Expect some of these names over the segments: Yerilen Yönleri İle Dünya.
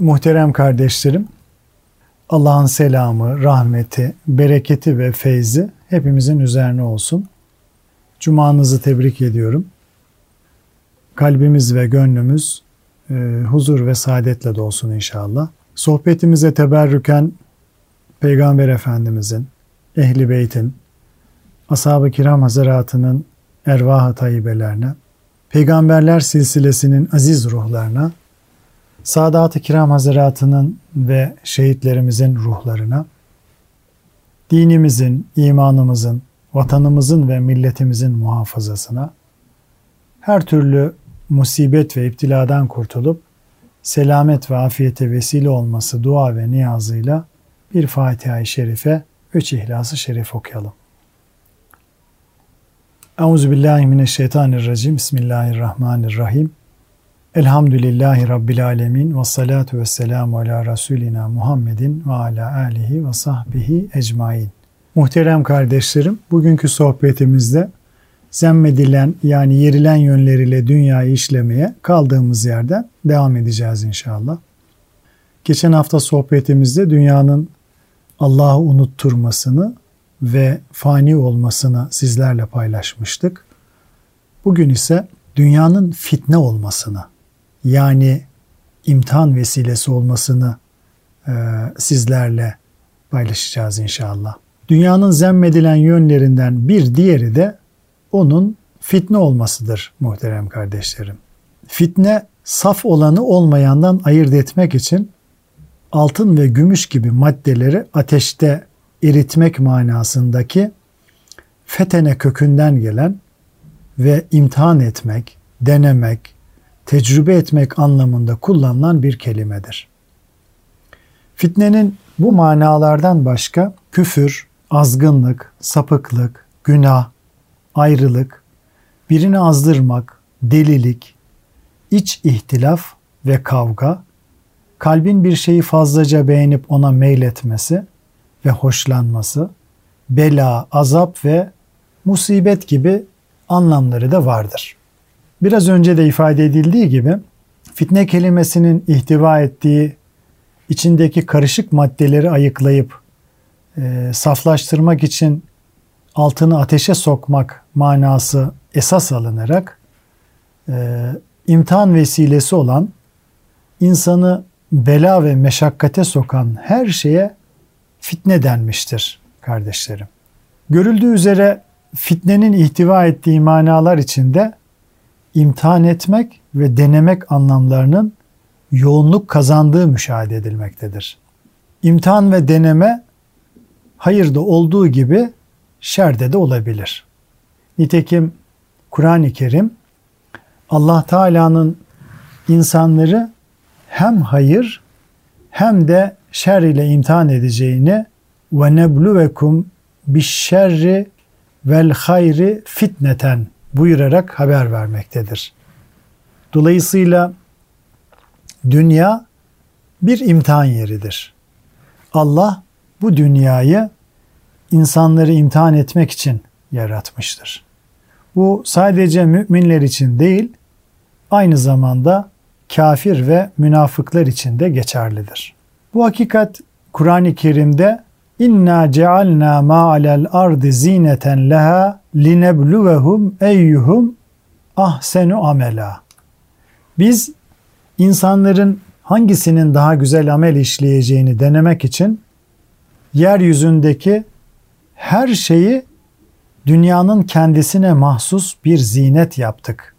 Muhterem kardeşlerim, Allah'ın selamı, rahmeti, bereketi ve feyzi hepimizin üzerine olsun. Cumanızı tebrik ediyorum. Kalbimiz ve gönlümüz huzur ve saadetle dolsun inşallah. Sohbetimize teberrüken Peygamber Efendimizin, Ehl-i Beyt'in, Ashab-ı Kiram Hazaratı'nın ervah-ı tayyibelerine, Peygamberler silsilesinin aziz ruhlarına, Sadat-ı Kiram Hazaratı'nın ve şehitlerimizin ruhlarına, dinimizin, imanımızın, vatanımızın ve milletimizin muhafazasına, her türlü musibet ve iptiladan kurtulup selamet ve afiyete vesile olması dua ve niyazıyla bir Fatiha-i Şerife, 3 İhlas-ı Şerif okuyalım. Euzubillahimineşşeytanirracim. Bismillahirrahmanirrahim. Elhamdülillahi Rabbil Alemin ve salatu ve selamu ala Resulina Muhammedin ve ala alihi ve sahbihi ecmain. Muhterem kardeşlerim, bugünkü sohbetimizde zemmedilen yani yerilen yönleriyle dünyayı işlemeye kaldığımız yerden devam edeceğiz inşallah. Geçen hafta sohbetimizde dünyanın Allah'ı unutturmasını ve fani olmasını sizlerle paylaşmıştık. Bugün ise dünyanın fitne olmasını yani imtihan vesilesi olmasını sizlerle paylaşacağız inşallah. Dünyanın zemmedilen yönlerinden bir diğeri de onun fitne olmasıdır muhterem kardeşlerim. Fitne, saf olanı olmayandan ayırt etmek için altın ve gümüş gibi maddeleri ateşte eritmek manasındaki fetene kökünden gelen ve imtihan etmek, denemek, tecrübe etmek anlamında kullanılan bir kelimedir. Fitnenin bu manalardan başka küfür, azgınlık, sapıklık, günah, ayrılık, birini azdırmak, delilik, iç ihtilaf ve kavga, kalbin bir şeyi fazlaca beğenip ona meyletmesi ve hoşlanması, bela, azap ve musibet gibi anlamları da vardır. Biraz önce de ifade edildiği gibi fitne kelimesinin ihtiva ettiği içindeki karışık maddeleri ayıklayıp saflaştırmak için altını ateşe sokmak manası esas alınarak imtihan vesilesi olan, insanı bela ve meşakkate sokan her şeye fitne denmiştir kardeşlerim. Görüldüğü üzere fitnenin ihtiva ettiği manalar içinde imtihan etmek ve denemek anlamlarının yoğunluk kazandığı müşahede edilmektedir. İmtihan ve deneme hayırda olduğu gibi şerde de olabilir. Nitekim Kur'an-ı Kerim Allah Teala'nın insanları hem hayır hem de şer ile imtihan edeceğini ve nebluvekum bi'ş-şerri vel hayri fitneten buyurarak haber vermektedir. Dolayısıyla dünya bir imtihan yeridir. Allah bu dünyayı insanları imtihan etmek için yaratmıştır. Bu sadece müminler için değil, aynı zamanda kafir ve münafıklar için de geçerlidir. Bu hakikat Kur'an-ı Kerim'de İnna cealna ma alel ardı zineten leha linebluvehum eyyuhum ahsenu amela. Biz insanların hangisinin daha güzel amel işleyeceğini denemek için yeryüzündeki her şeyi dünyanın kendisine mahsus bir zinet yaptık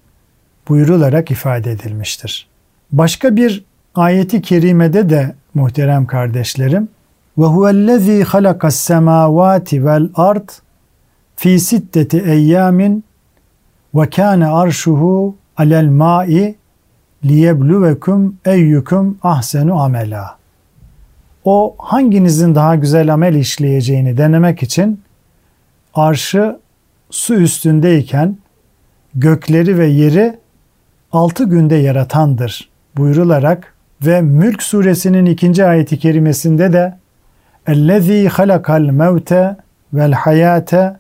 buyurularak ifade edilmiştir. Başka bir ayeti kerimede de muhterem kardeşlerim وَهُوَ الَّذ۪ي خَلَقَ السَّمَاوَاتِ وَالْاَرْضِ ف۪ي سِدَّةِ اَيَّامٍ وَكَانَ عَرْشُهُ عَلَى الْمَاءِ لِيَبْلُوَكُمْ اَيُّكُمْ اَحْسَنُ عَمَلًا. O hanginizin daha güzel amel işleyeceğini denemek için arşı su üstündeyken gökleri ve yeri 6 günde yaratandır buyurularak ve Mülk Suresinin 2. ayeti kerimesinde de اَلَّذ۪ي خَلَقَ الْمَوْتَ وَالْحَيَاةَ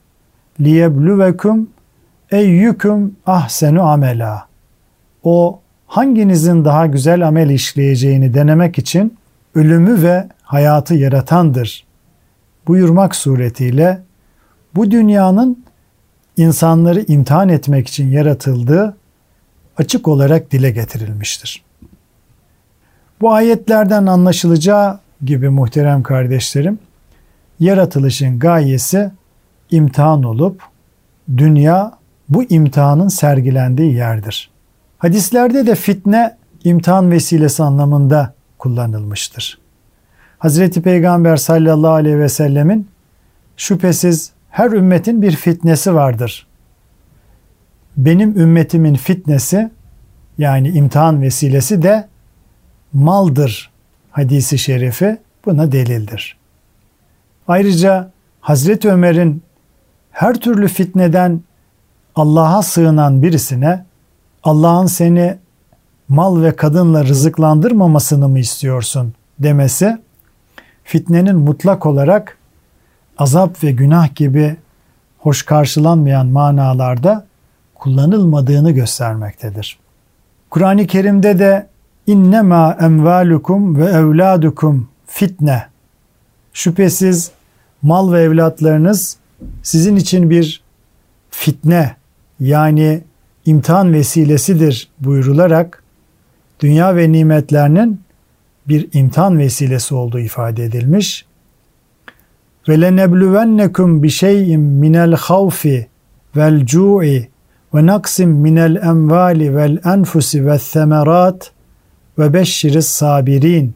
لِيَبْلُوَكُمْ اَيُّكُمْ اَحْسَنُ عَمَلًا. O hanginizin daha güzel amel işleyeceğini denemek için ölümü ve hayatı yaratandır buyurmak suretiyle bu dünyanın insanları imtihan etmek için yaratıldığı açık olarak dile getirilmiştir. Bu ayetlerden anlaşılacağı gibi muhterem kardeşlerim, yaratılışın gayesi imtihan olup dünya bu imtihanın sergilendiği yerdir. Hadislerde de fitne imtihan vesilesi anlamında kullanılmıştır. Hazreti Peygamber sallallahu aleyhi ve sellemin şüphesiz her ümmetin bir fitnesi vardır. Benim ümmetimin fitnesi yani imtihan vesilesi de maldır hadisi şerifi buna delildir. Ayrıca Hazreti Ömer'in her türlü fitneden Allah'a sığınan birisine Allah'ın seni mal ve kadınla rızıklandırmamasını mı istiyorsun demesi fitnenin mutlak olarak azap ve günah gibi hoş karşılanmayan manalarda kullanılmadığını göstermektedir. Kur'an-ı Kerim'de de İnnemâ emvâlukum ve evlâdukum fitne. Şüphesiz mal ve evlatlarınız sizin için bir fitne yani imtihan vesilesidir buyurularak dünya ve nimetlerinin bir imtihan vesilesi olduğu ifade edilmiş. Ve lenebluvennekum bi şey'in minel havfi vel cu'i ve naksim minel emvali vel enfusi ve semerat ve beşşiriz sabirin.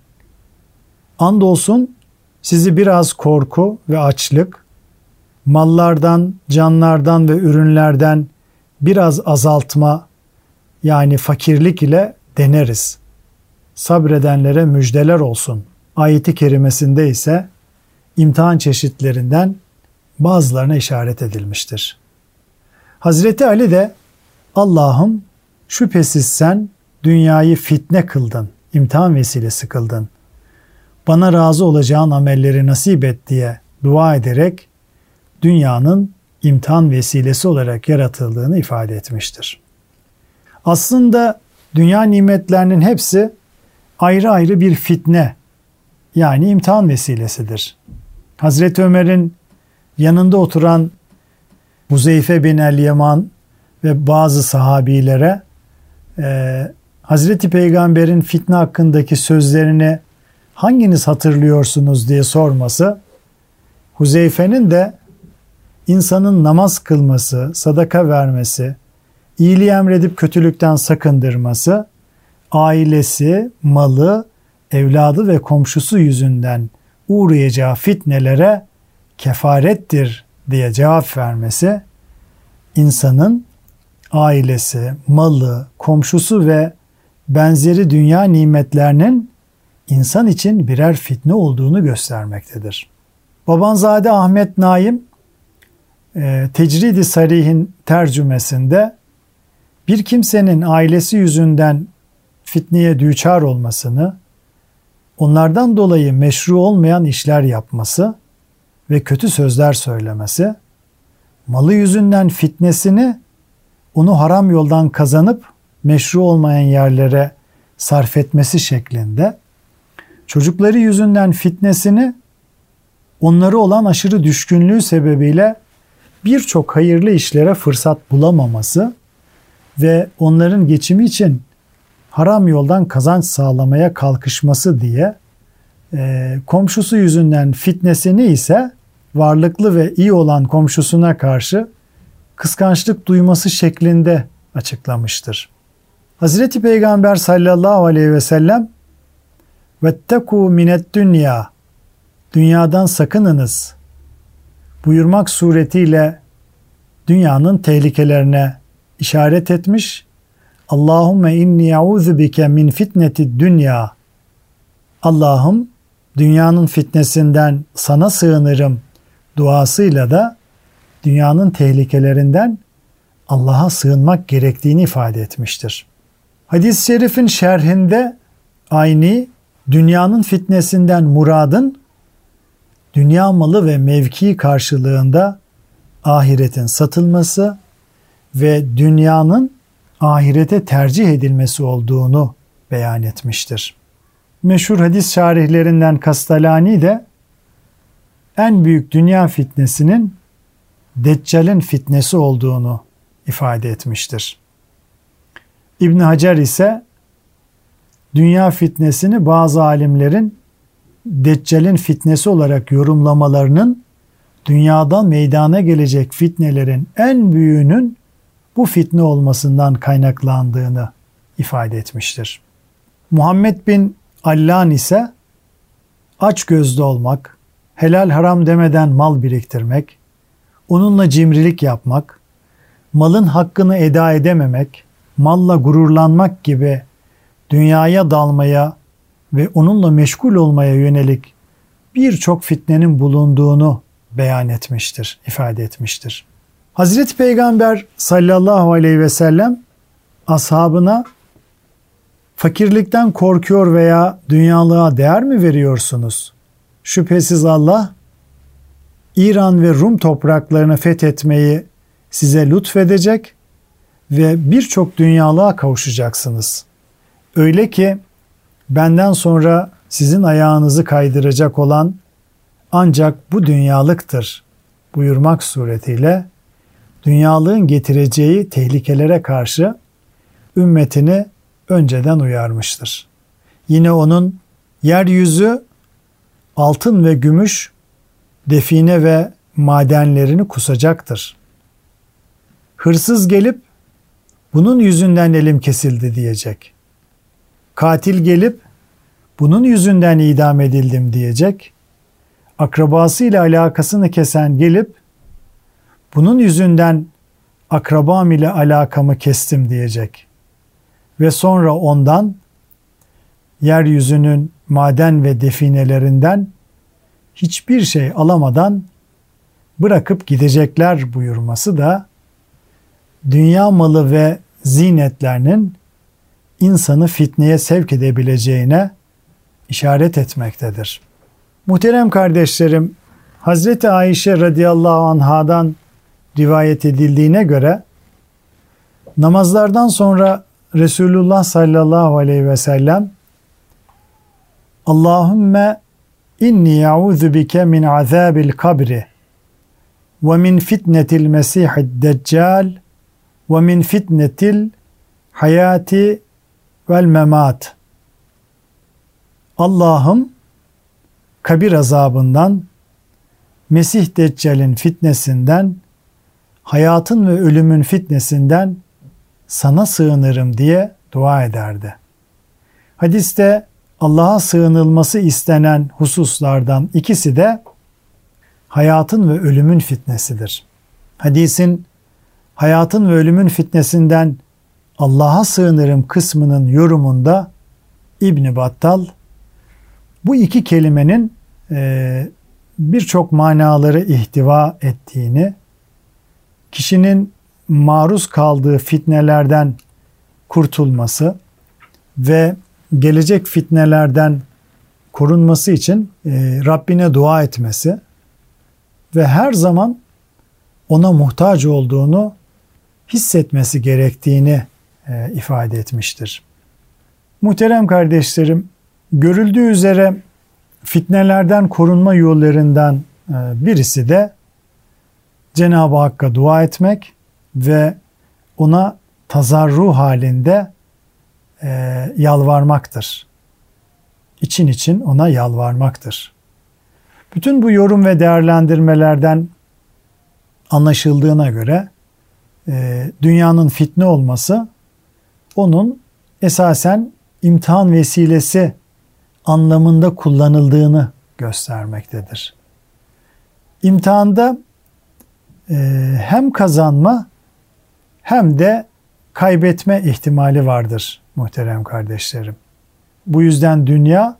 Andolsun sizi biraz korku ve açlık, mallardan, canlardan ve ürünlerden biraz azaltma yani fakirlik ile deneriz. Sabredenlere müjdeler olsun. Ayeti kerimesinde ise imtihan çeşitlerinden bazılarına işaret edilmiştir. Hazreti Ali de Allah'ım şüphesiz sen dünyayı fitne kıldın, imtihan vesilesi kıldın. Bana razı olacağın amelleri nasip et diye dua ederek dünyanın imtihan vesilesi olarak yaratıldığını ifade etmiştir. Aslında dünya nimetlerinin hepsi ayrı ayrı bir fitne yani imtihan vesilesidir. Hazreti Ömer'in yanında oturan Huzeyfe bin el-Yaman ve bazı sahabilere Hazreti Peygamber'in fitne hakkındaki sözlerini hanginiz hatırlıyorsunuz diye sorması, Huzeyfe'nin de insanın namaz kılması, sadaka vermesi, iyiliği emredip kötülükten sakındırması, ailesi, malı, evladı ve komşusu yüzünden uğrayacağı fitnelere kefarettir diye cevap vermesi, insanın ailesi, malı, komşusu ve benzeri dünya nimetlerinin insan için birer fitne olduğunu göstermektedir. Babanzade Ahmet Naim, Tecrid-i Sarih'in tercümesinde bir kimsenin ailesi yüzünden fitneye düçar olmasını, onlardan dolayı meşru olmayan işler yapması ve kötü sözler söylemesi, malı yüzünden fitnesini onu haram yoldan kazanıp meşru olmayan yerlere sarf etmesi şeklinde, çocukları yüzünden fitnesini onlara olan aşırı düşkünlüğü sebebiyle birçok hayırlı işlere fırsat bulamaması ve onların geçimi için haram yoldan kazanç sağlamaya kalkışması diye, komşusu yüzünden fitnesini ise varlıklı ve iyi olan komşusuna karşı kıskançlık duyması şeklinde açıklamıştır. Hazreti Peygamber sallallahu aleyhi ve sellem "Vettekû mined-dünya" dünyadan sakınınız buyurmak suretiyle dünyanın tehlikelerine işaret etmiş. Allahümme inni ya'uzubike min fitneti dünya. Allah'ım dünyanın fitnesinden sana sığınırım duasıyla da dünyanın tehlikelerinden Allah'a sığınmak gerektiğini ifade etmiştir. Hadis-i şerifin şerhinde aynı dünyanın fitnesinden muradın dünya malı ve mevki karşılığında ahiretin satılması ve dünyanın ahirete tercih edilmesi olduğunu beyan etmiştir. Meşhur hadis şarihlerinden Kastalani de en büyük dünya fitnesinin Deccal'in fitnesi olduğunu ifade etmiştir. İbn Hacer ise dünya fitnesini bazı alimlerin Deccal'in fitnesi olarak yorumlamalarının dünyadan meydana gelecek fitnelerin en büyüğünün bu fitne olmasından kaynaklandığını ifade etmiştir. Muhammed bin Allan ise açgözlü olmak, helal haram demeden mal biriktirmek, onunla cimrilik yapmak, malın hakkını eda edememek, malla gururlanmak gibi dünyaya dalmaya ve onunla meşgul olmaya yönelik birçok fitnenin bulunduğunu beyan etmiştir, ifade etmiştir. Hazreti Peygamber sallallahu aleyhi ve sellem ashabına fakirlikten korkuyor veya dünyalığa değer mi veriyorsunuz? Şüphesiz Allah İran ve Rum topraklarını fethetmeyi size lütfedecek ve birçok dünyalığa kavuşacaksınız. Öyle ki benden sonra sizin ayağınızı kaydıracak olan ancak bu dünyalıktır buyurmak suretiyle dünyalığın getireceği tehlikelere karşı ümmetini önceden uyarmıştır. Yine onun yeryüzü altın ve gümüş define ve madenlerini kusacaktır. Hırsız gelip bunun yüzünden elim kesildi diyecek. Katil gelip bunun yüzünden idam edildim diyecek. Akrabasıyla alakasını kesen gelip bunun yüzünden akrabam ile alakamı kestim diyecek. Ve sonra ondan, yeryüzünün maden ve definelerinden hiçbir şey alamadan bırakıp gidecekler buyurması da dünya malı ve zinetlerinin insanı fitneye sevk edebileceğine işaret etmektedir. Muhterem kardeşlerim, Hazreti Ayşe radıyallahu anhadan rivayet edildiğine göre namazlardan sonra Resulullah sallallahu aleyhi ve sellem Allahümme inni ya'udhu bike min azabil kabri ve min fitnetil mesihid deccal ve min fitnetil hayati vel memat. Allah'ım kabir azabından, Mesih Deccal'in fitnesinden, hayatın ve ölümün fitnesinden sana sığınırım diye dua ederdi. Hadiste Allah'a sığınılması istenen hususlardan ikisi de hayatın ve ölümün fitnesidir. Hadisin hayatın ve ölümün fitnesinden Allah'a sığınırım kısmının yorumunda İbn Battal bu iki kelimenin birçok manaları ihtiva ettiğini, kişinin maruz kaldığı fitnelerden kurtulması ve gelecek fitnelerden korunması için Rabbine dua etmesi ve her zaman ona muhtaç olduğunu hissetmesi gerektiğini ifade etmiştir. Muhterem kardeşlerim, görüldüğü üzere fitnelerden korunma yollarından birisi de Cenab-ı Hakk'a dua etmek ve ona tazarru halinde yalvarmaktır. İçin için ona yalvarmaktır. Bütün bu yorum ve değerlendirmelerden anlaşıldığına göre dünyanın fitne olması onun esasen imtihan vesilesi anlamında kullanıldığını göstermektedir. İmtihanda hem kazanma hem de kaybetme ihtimali vardır muhterem kardeşlerim. Bu yüzden dünya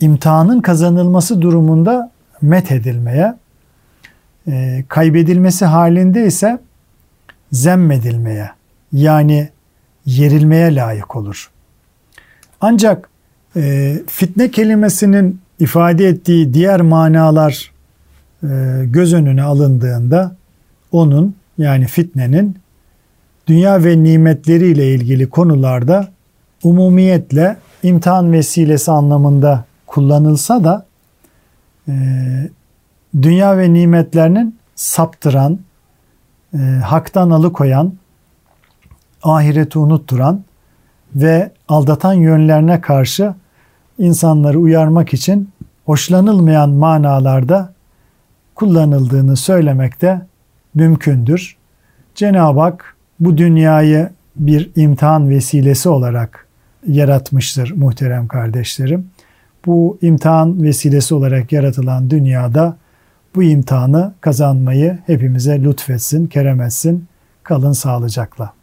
imtihanın kazanılması durumunda methedilmeye, kaybedilmesi halinde ise zemmedilmeye, yani yerilmeye layık olur. Ancak fitne kelimesinin ifade ettiği diğer manalar göz önüne alındığında onun, yani fitnenin dünya ve nimetleriyle ilgili konularda umumiyetle imtihan vesilesi anlamında kullanılsa da dünya ve nimetlerinin saptıran, haktan alıkoyan, ahireti unutturan ve aldatan yönlerine karşı insanları uyarmak için hoşlanılmayan manalarda kullanıldığını söylemek de mümkündür. Cenab-ı Hak bu dünyayı bir imtihan vesilesi olarak yaratmıştır muhterem kardeşlerim. Bu imtihan vesilesi olarak yaratılan dünyada bu imtihanı kazanmayı hepimize lütfetsin, kerem etsin. Kalın sağlıcakla.